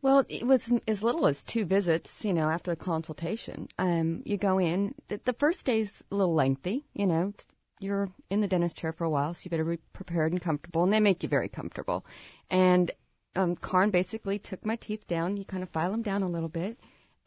Well, it was as little as two visits, you know, after the consultation. Um, you go in. The, the first day's a little lengthy, you know. You're in the dentist chair for a while, so you better be prepared and comfortable. And they make you very comfortable. And um, Karen basically took my teeth down. You kind of file them down a little bit.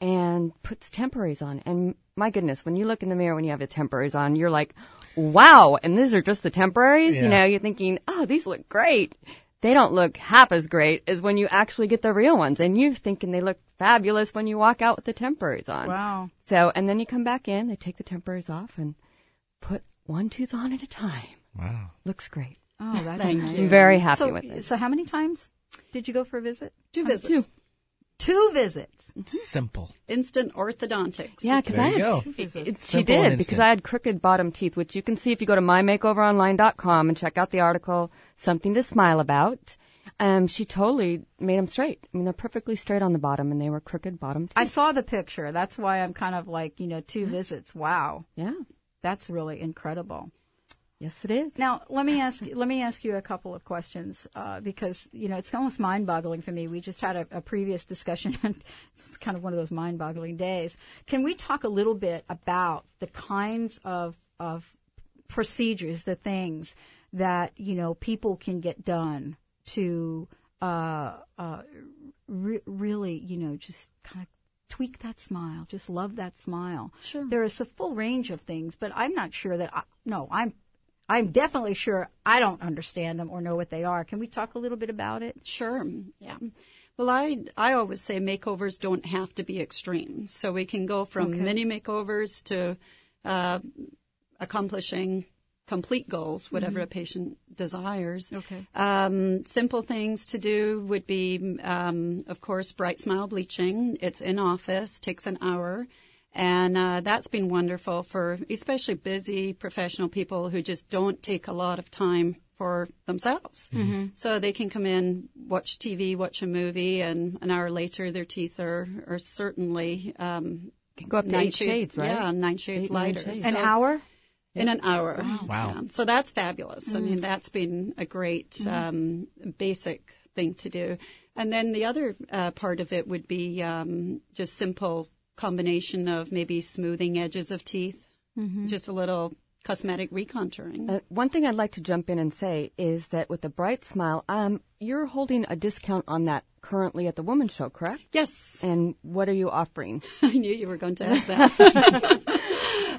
And puts temporaries on. And my goodness, when you look in the mirror when you have the temporaries on, you're like, wow, and these are just the temporaries? Yeah. You know, you're thinking, oh, these look great. They don't look half as great as when you actually get the real ones. And you're thinking they look fabulous when you walk out with the temporaries on. Wow. So, and then you come back in, they take the temporaries off and put one tooth on at a time. Wow. Looks great. Oh, that's Thank nice. You. I'm very happy so, with it. So how many times did you go for a visit? Two visits. Two. Two visits. Simple. Instant orthodontics. Yeah, because I had go. two visits. It, it, she did, because I had crooked bottom teeth, which you can see if you go to my makeover online dot com and check out the article, Something to Smile About. Um, she totally made them straight. I mean, they're perfectly straight on the bottom, and they were crooked bottom teeth. I saw the picture. That's why I'm kind of like, you know, two visits. Wow. Yeah. That's really incredible. Yes, it is. Now, let me ask let me ask you a couple of questions uh, because, you know, it's almost mind-boggling for me. We just had a, a previous discussion, and it's kind of one of those mind-boggling days. Can we talk a little bit about the kinds of, of procedures, the things that, you know, people can get done to uh, uh, re- really, you know, just kind of tweak that smile, just love that smile? Sure. There is a full range of things, but I'm not sure that I, – no, I'm – I'm definitely sure I don't understand them or know what they are. Can we talk a little bit about it? Sure. Yeah. Well, I I always say makeovers don't have to be extreme. So we can go from okay. mini makeovers to uh, accomplishing complete goals, whatever mm-hmm. a patient desires. Okay. Um, simple things to do would be, um, of course, bright smile bleaching. It's in office, takes an hour. And uh, that's been wonderful for especially busy professional people who just don't take a lot of time for themselves. Mm-hmm. So they can come in, watch T V, watch a movie, and an hour later their teeth are, are certainly um, can go up to eight shades, shades, right? Yeah, nine shades eight, lighter. Nine shades. So an hour? In an hour. Wow. wow. Yeah. So that's fabulous. Mm-hmm. I mean, that's been a great mm-hmm. um, basic thing to do. And then the other uh, part of it would be um, just simple combination of maybe smoothing edges of teeth, mm-hmm. just a little cosmetic recontouring. Uh, one thing I'd like to jump in and say is that with the bright smile, um, you're holding a discount on that currently at the Woman's Show, correct? Yes. And what are you offering? I knew you were going to ask that.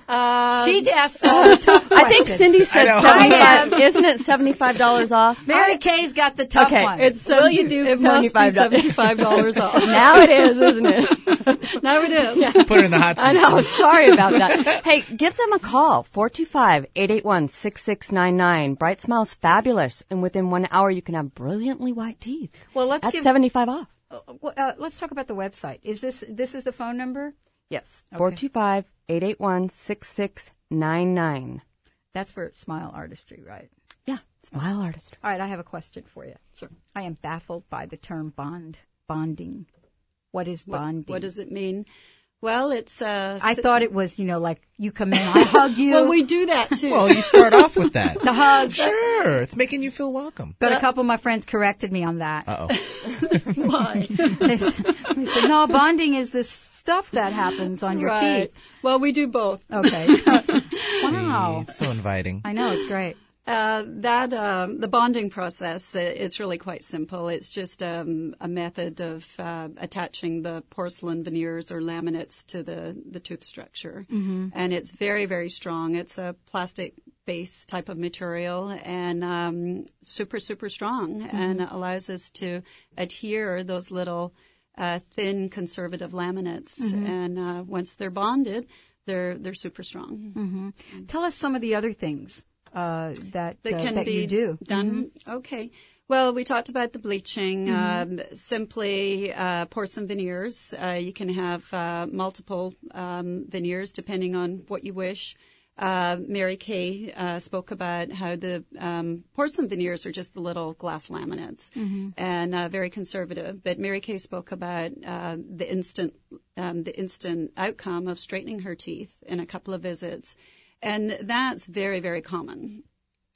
um, she asked so tough questions. I think Cindy said seventy-five. Isn't it seventy-five dollars off? Mary I, Kay's got the tough okay. one. It's Will you do it must be seventy-five dollars off? Now it is, isn't it? Now it is. Yeah. Put her in the hot seat. I know. Sorry about that. Hey, give them a call. four two five, eight eight one, six six nine nine. Bright Smile's fabulous. And within one hour, you can have brilliantly white teeth. Well, let's That's give, seventy-five off. Uh, uh, let's talk about the website. Is this, this is the phone number? Yes. Okay. four two five, eight eight one, six six nine nine. That's for Smile Artistry, right? Yeah. Smile okay. Artistry. All right. I have a question for you. Sure. I am baffled by the term bond, bonding. What is bonding? What, what does it mean? Well, it's... Uh, I si- thought it was, you know, like, you come in, I hug you. Well, we do that, too. Well, you start off with that. The hug. Sure. It's making you feel welcome. But uh, a couple of my friends corrected me on that. Uh-oh. Why? They said, no, bonding is this stuff that happens on your right. teeth. Well, we do both. Okay. Wow. Gee, it's so inviting. I know. It's great. Uh, that um, the bonding process, it's really quite simple. It's just um, a method of uh, attaching the porcelain veneers or laminates to the, the tooth structure. Mm-hmm. And it's very, very strong. It's a plastic base type of material and um, super, super strong mm-hmm. and allows us to adhere those little uh, thin conservative laminates. Mm-hmm. And uh, once they're bonded, they're, they're super strong. Mm-hmm. Tell us some of the other things. Uh, that, that, uh, can that be you do. Done. Mm-hmm. Okay. Well, we talked about the bleaching. Mm-hmm. Um, simply uh, porcelain veneers. Uh, you can have uh, multiple um, veneers depending on what you wish. Uh, Mary Kay uh, spoke about how the um, porcelain veneers are just the little glass laminates, mm-hmm. and uh, very conservative. But Mary Kay spoke about uh, the instant um, the instant outcome of straightening her teeth in a couple of visits, and that's very, very common.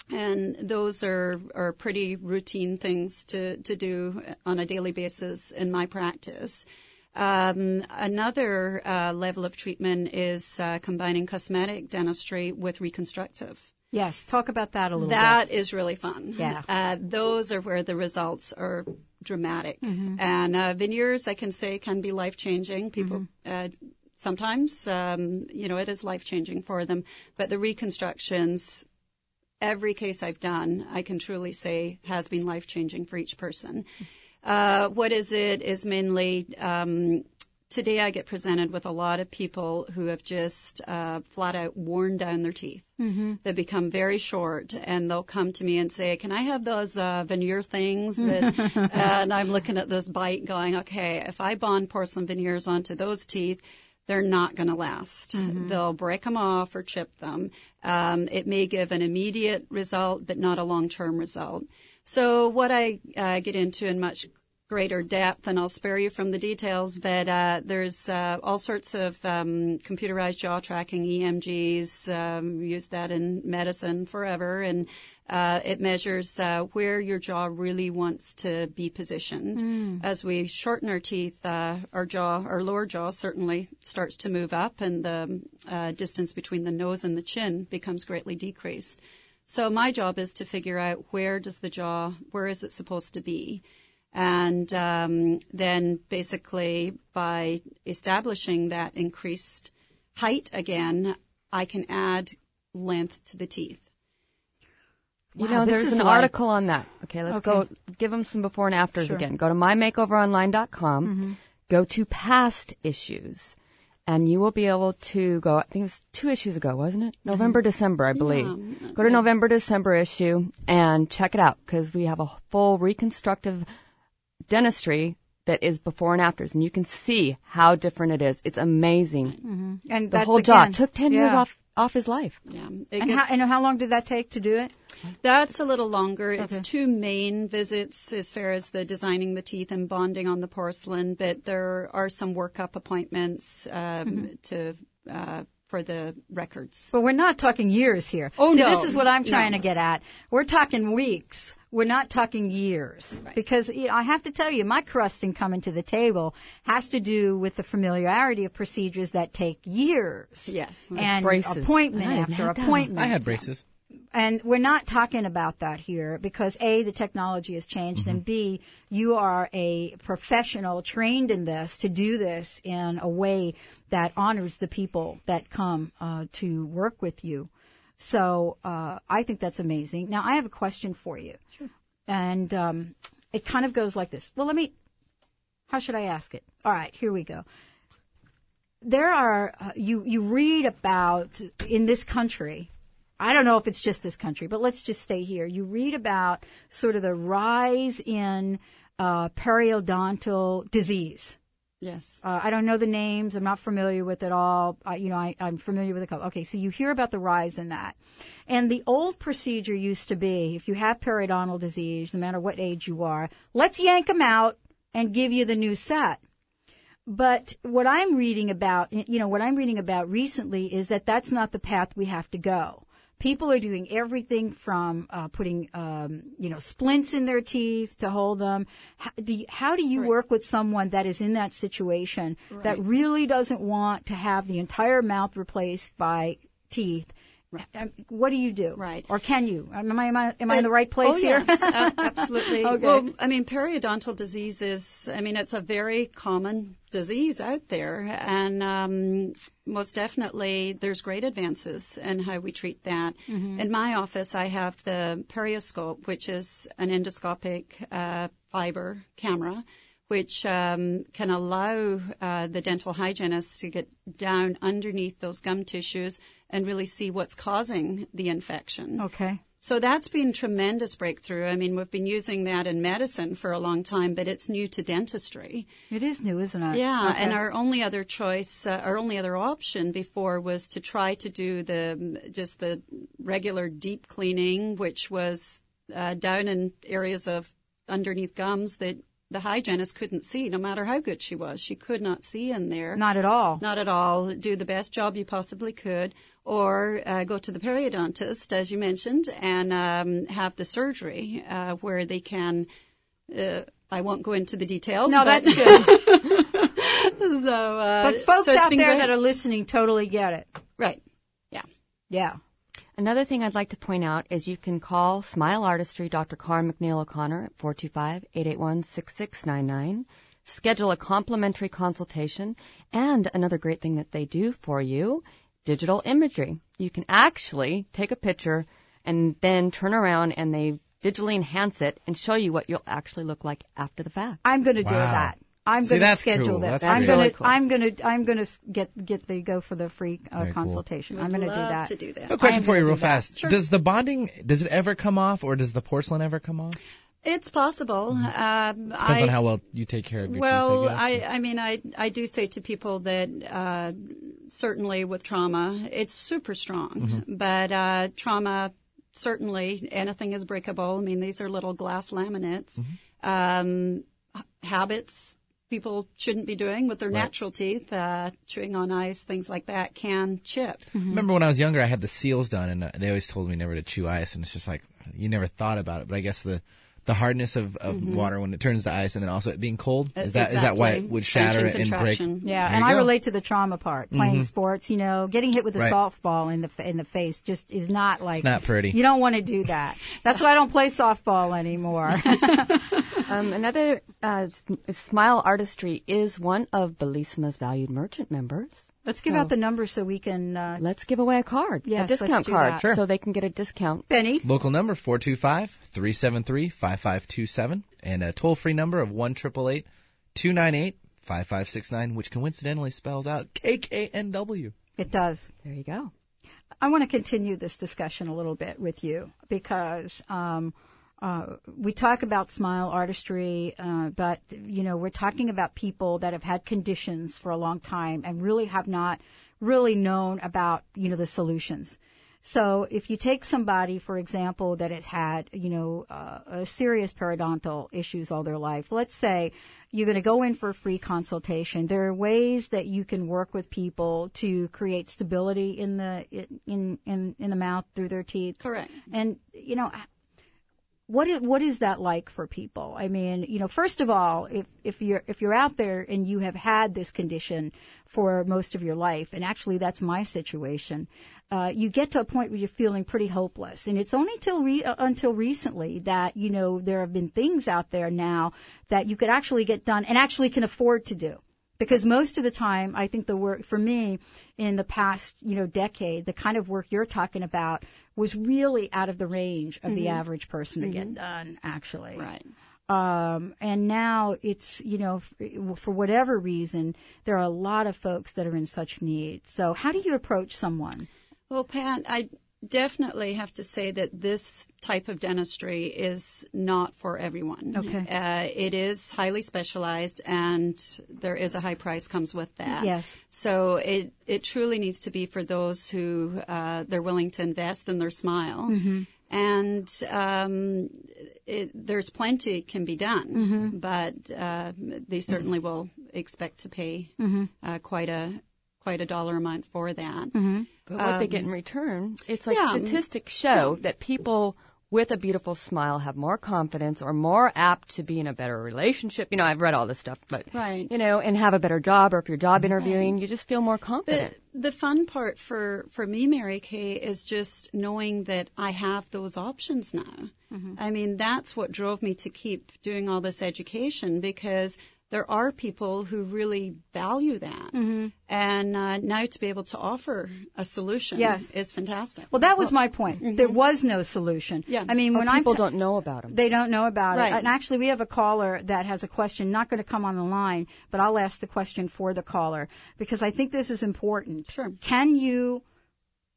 And those are, are pretty routine things to, to do on a daily basis in my practice. Um, another uh, level of treatment is uh, combining cosmetic dentistry with reconstructive. Yes, talk about that a little that bit. That is really fun. Yeah. Uh, those are where the results are dramatic. Mm-hmm. And uh, veneers, I can say, can be life-changing. People mm-hmm. uh, sometimes, um, you know, it is life-changing for them. But the reconstructions... Every case I've done, I can truly say, has been life-changing for each person. Uh, what is it is mainly, um, today I get presented with a lot of people who have just uh, flat-out worn down their teeth. Mm-hmm. They become very short, and they'll come to me and say, can I have those uh, veneer things? That, and I'm looking at this bite going, okay, if I bond porcelain veneers onto those teeth, they're not going to last. Mm-hmm. They'll break them off or chip them. Um, it may give an immediate result, but not a long-term result. So what I uh, get into in much greater depth, and I'll spare you from the details, but uh, there's uh, all sorts of um, computerized jaw tracking, E M Gs, um, use that in medicine forever, and uh, it measures uh, where your jaw really wants to be positioned. Mm. As we shorten our teeth, uh, our jaw, our lower jaw certainly starts to move up, and the uh, distance between the nose and the chin becomes greatly decreased. So my job is to figure out where does the jaw, where is it supposed to be? And um, then basically by establishing that increased height again, I can add length to the teeth. Wow, you know, there's an like... article on that. Okay, let's okay. go give them some before and afters sure. again. Go to my makeover online dot com, mm-hmm. go to past issues, and you will be able to go, I think it was two issues ago, wasn't it? November, December, I believe. Yeah. Go to November, December issue and check it out because we have a full reconstructive dentistry that is before and afters, and you can see how different it is. It's amazing. Mm-hmm. And the that's whole job took ten yeah. years off off his life. Yeah. It and, gets, how, and how long did that take to do it? That's a little longer. Okay. It's two main visits as far as the designing the teeth and bonding on the porcelain, but there are some workup appointments um, mm-hmm. to uh, for the records. But we're not talking years here. Oh, See, no. This is what I'm trying no. to get at. We're talking weeks. We're not talking years right. because you know, I have to tell you, my crusting coming to the table has to do with the familiarity of procedures that take years. Yes. Like and braces. appointment I after appointment. Done. I had braces. And we're not talking about that here because, A, the technology has changed, mm-hmm. and, B, you are a professional trained in this to do this in a way that honors the people that come uh, to work with you. So uh, I think that's amazing. Now, I have a question for you. Sure. And um, it kind of goes like this. Well, let me – how should I ask it? All right, here we go. There are uh, – you, you read about in this country – I don't know if it's just this country, but let's just stay here. You read about sort of the rise in uh, periodontal disease. Yes. Uh, I don't know the names. I'm not familiar with it all. Uh, you know, I, I'm familiar with a couple. Okay, so you hear about the rise in that. And the old procedure used to be, if you have periodontal disease, no matter what age you are, let's yank them out and give you the new set. But what I'm reading about, you know, what I'm reading about recently is that that's not the path we have to go. People are doing everything from uh, putting, um, you know, splints in their teeth to hold them. How do you, how do you right. work with someone that is in that situation right. that really doesn't want to have the entire mouth replaced by teeth? Right. What do you do? Right. Or can you? Am I, am I, am I in the right place oh, here? Yes, uh, absolutely. Okay. Well, I mean, periodontal disease is, I mean, it's a very common disease out there, and um, most definitely there's great advances in how we treat that. Mm-hmm. In my office, I have the perioscope, which is an endoscopic uh, fiber camera, which um, can allow uh, the dental hygienist to get down underneath those gum tissues and really see what's causing the infection. Okay. So that's been tremendous breakthrough. I mean, we've been using that in medicine for a long time, but it's new to dentistry. It is new, isn't it? Yeah, okay. And our only other choice, uh, our only other option before was to try to do the just the regular deep cleaning, which was uh, down in areas of underneath gums that the hygienist couldn't see, no matter how good she was. She could not see in there. Not at all. Not at all. Do the best job you possibly could. Or uh, go to the periodontist, as you mentioned, and um, have the surgery uh, where they can uh, – I won't go into the details. No, but that's good. so, uh, but folks so out there great. that are listening totally get it. Right. Yeah. Yeah. Another thing I'd like to point out is you can call Smile Artistry, Doctor Karen McNeil O'Connor at four two five, eight eight one, six six nine nine. Schedule a complimentary consultation. And another great thing that they do for you – digital imagery. You can actually take a picture and then turn around and they digitally enhance it and show you what you'll actually look like after the fact. I'm going to wow. do that. I'm See, going to schedule cool. that. That's I'm going really to cool. I'm going to I'm going to get get the go for the free uh, Very consultation. Cool. I'm going to do that. To do that. A question for you, real fast. Sure. Does the bonding does it ever come off, or does the porcelain ever come off? It's possible. Um, Depends I, on how well you take care of your well, teeth. Well, I, I, I mean, I, I do say to people that uh, certainly with trauma, it's super strong. Mm-hmm. But uh, trauma, certainly, anything is breakable. I mean, these are little glass laminates. Mm-hmm. um, habits people shouldn't be doing with their right. natural teeth, uh, chewing on ice, things like that, can chip. Mm-hmm. Remember when I was younger, I had the seals done, and they always told me never to chew ice. And it's just like, you never thought about it. But I guess the... The hardness of, of mm-hmm. water when it turns to ice, and then also it being cold, is that exactly. is that why it would shatter it and break? Yeah, there and I go. relate to the trauma part. Playing mm-hmm. sports, you know, getting hit with a right. softball in the in the face just is not like it's not pretty. You don't want to do that. That's why I don't play softball anymore. um, another uh, Smile Artistry is one of Bellissima's valued merchant members. Let's give so, out the number so we can... Uh, let's give away a card, yes, a discount card, sure. so they can get a discount. Benny? Local number, four two five, three seven three, five five two seven, and a toll-free number of one eight eight eight, two nine eight, five five six nine, which coincidentally spells out K K N W. It does. There you go. I want to continue this discussion a little bit with you because... Um, Uh, we talk about Smile Artistry, uh, but, you know, we're talking about people that have had conditions for a long time and really have not really known about, you know, the solutions. So if you take somebody, for example, that has had, you know, uh, a serious periodontal issues all their life, let's say you're going to go in for a free consultation. There are ways that you can work with people to create stability in the in in, in the mouth through their teeth. Correct. And, you know... What is, what is that like for people? I mean, you know, first of all, if, if you're if you're out there and you have had this condition for most of your life, and actually that's my situation, uh, you get to a point where you're feeling pretty hopeless. And it's only till re- until recently that, you know, there have been things out there now that you could actually get done and actually can afford to do. Because most of the time, I think the work for me in the past, you know, decade, the kind of work you're talking about was really out of the range of mm-hmm. the average person mm-hmm. to get done, actually. Right. Um, and now it's, you know, f- for whatever reason, there are a lot of folks that are in such need. So how do you approach someone? Well, Pat, I definitely have to say that this type of dentistry is not for everyone. Okay. Uh, it is highly specialized, and there is a high price comes with that. Yes. So it, it truly needs to be for those who uh, they're willing to invest in their smile. Mm-hmm. And um, it, there's plenty can be done, mm-hmm. but uh, they certainly mm-hmm. will expect to pay mm-hmm. uh, quite a quite a dollar amount for that. Mm-hmm. But what um, they get in return, it's like yeah, statistics show yeah. that people with a beautiful smile have more confidence or more apt to be in a better relationship. You know, I've read all this stuff, but, right. you know, and have a better job, or if you're job interviewing, right. you just feel more confident. But the fun part for, for me, Mary Kay, is just knowing that I have those options now. Mm-hmm. I mean, that's what drove me to keep doing all this education, because there are people who really value that. Mm-hmm. And uh, now to be able to offer a solution yes. is fantastic. Well, that was well, my point. Mm-hmm. There was no solution. Yeah. I mean, when oh, people I'm t- don't know about them. They don't know about right. it. And actually, we have a caller that has a question, not going to come on the line, but I'll ask the question for the caller because I think this is important. Sure. Can you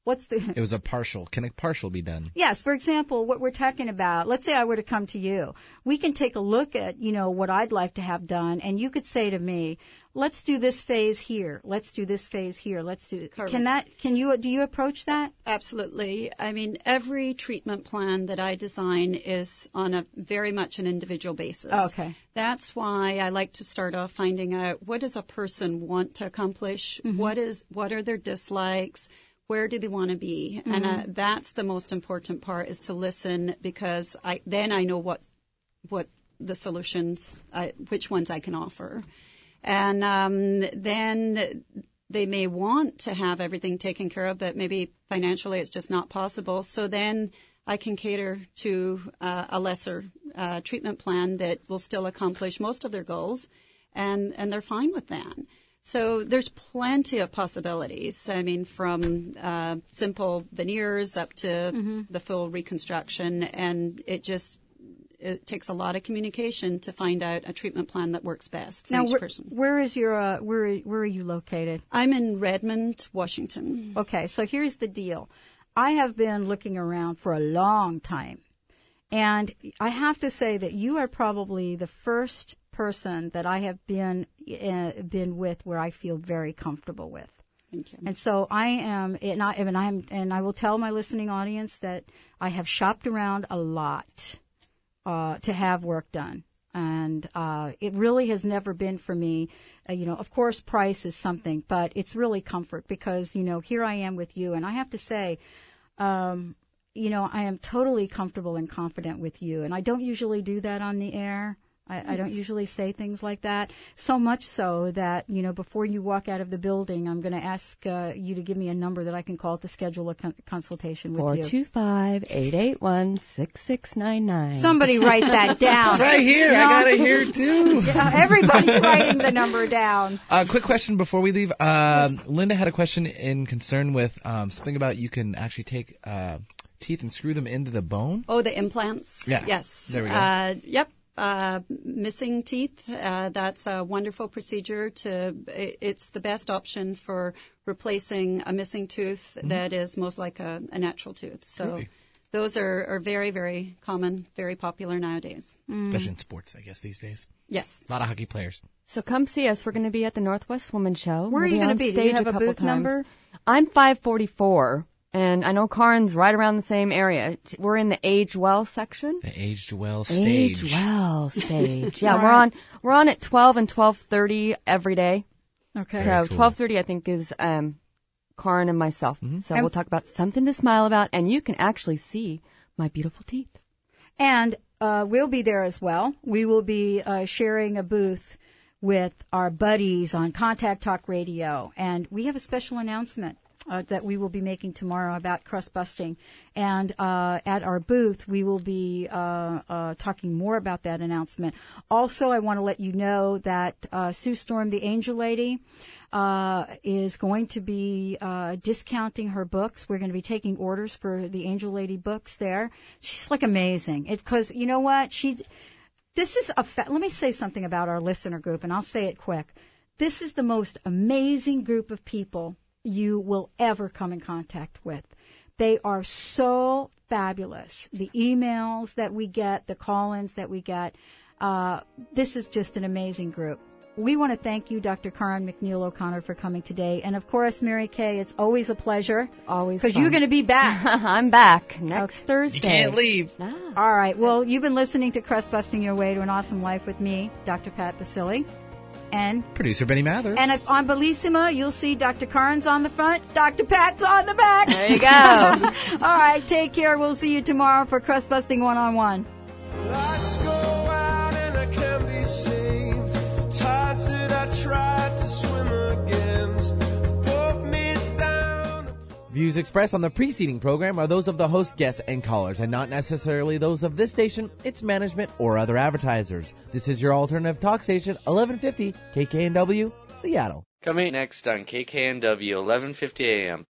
What's the? It was a partial. Can a partial be done? Yes. For example, what we're talking about, let's say I were to come to you. We can take a look at, you know, what I'd like to have done, and you could say to me, let's do this phase here. Let's do this phase here. Let's do it. Can that, can you, do you approach that? Absolutely. I mean, every treatment plan that I design is on a very much an individual basis. Oh, okay. That's why I like to start off finding out what does a person want to accomplish? Mm-hmm. What is, what are their dislikes? Where do they want to be? Mm-hmm. And uh, that's the most important part is to listen, because I, then I know what, what the solutions, uh, which ones I can offer. And um, then they may want to have everything taken care of, but maybe financially it's just not possible. So then I can cater to uh, a lesser uh, treatment plan that will still accomplish most of their goals, and, and they're fine with that. So there's plenty of possibilities, I mean, from uh, simple veneers up to mm-hmm. the full reconstruction, and it just – it takes a lot of communication to find out a treatment plan that works best for now, each where, person. Where is your uh, where where are you located? I'm in Redmond, Washington. Okay, so here's the deal. I have been looking around for a long time, and I have to say that you are probably the first person that I have been uh, been with where I feel very comfortable with. Thank you. And so I am, and I and I'm and I will tell my listening audience that I have shopped around a lot. Uh, to have work done. And uh, it really has never been for me, uh, you know, of course price is something, but it's really comfort because, you know, here I am with you. And I have to say, um, you know, I am totally comfortable and confident with you. And I don't usually do that on the air. I, I don't usually say things like that, so much so that, you know, before you walk out of the building, I'm going to ask uh, you to give me a number that I can call to schedule a con- consultation with you. four two five, eight eight one, six six nine nine. Somebody write that down. It's right here. You know? I got it here, too. Yeah, everybody's writing the number down. A uh, quick question before we leave. Um, yes. Linda had a question in concern with um, something about you can actually take uh, teeth and screw them into the bone. Oh, the implants? Yeah. Yes. There we go. Uh, yep. Uh, missing teeth, uh, that's a wonderful procedure. To it's the best option for replacing a missing tooth mm-hmm. that is most like a, a natural tooth. So really? Those are, are very, very common, very popular nowadays. Mm. Especially in sports, I guess, these days. Yes. A lot of hockey players. So come see us. We're going to be at the Northwest Women's Show. Where we'll are you going to be? Do you have a, a booth times. Number? I'm five forty-four. And I know Karen's right around the same area. We're in the Age Well section. The Aged Well stage. Age Well stage. Yeah, right. we're on we're on at twelve and twelve thirty every day. Okay. Very so cool. twelve thirty I think is um Karen and myself. Mm-hmm. So and we'll talk about something to smile about, and you can actually see my beautiful teeth. And uh, we'll be there as well. We will be uh, sharing a booth with our buddies on Contact Talk Radio, and we have a special announcement. Uh, that we will be making tomorrow about crustbusting. And uh, at our booth, we will be uh, uh, talking more about that announcement. Also, I want to let you know that uh, Sue Storm, the Angel Lady, uh, is going to be uh, discounting her books. We're going to be taking orders for the Angel Lady books there. She's, like, amazing. It, 'cause you know what? She. This is a fa- Let me say something about our listener group, and I'll say it quick. This is the most amazing group of people you will ever come in contact with. They are so fabulous. The emails that we get, the call-ins that we get, uh, this is just an amazing group. We want to thank you, Doctor Karen McNeil O'Connor, for coming today. And, of course, Mary Kay, it's always a pleasure. It's always because you're going to be back. I'm back next okay. Thursday. You can't leave. Ah. All right. Well, you've been listening to Crustbusting Your Way to an Awesome Life with me, Doctor Pat Baccili. And producer Benny Mathers. And if on Bellissima, you'll see Doctor Karn's on the front, Doctor Pat's on the back. There you go. All right, take care. We'll see you tomorrow for Crustbusting one on one. Lights go out and I can be saved. Tides that I tried to swim against brought me down. Views expressed on the preceding program are those of the host, guests, and callers, and not necessarily those of this station, its management, or other advertisers. This is your alternative talk station, eleven fifty K K N W, Seattle. Coming next on K K N W, eleven fifty a.m.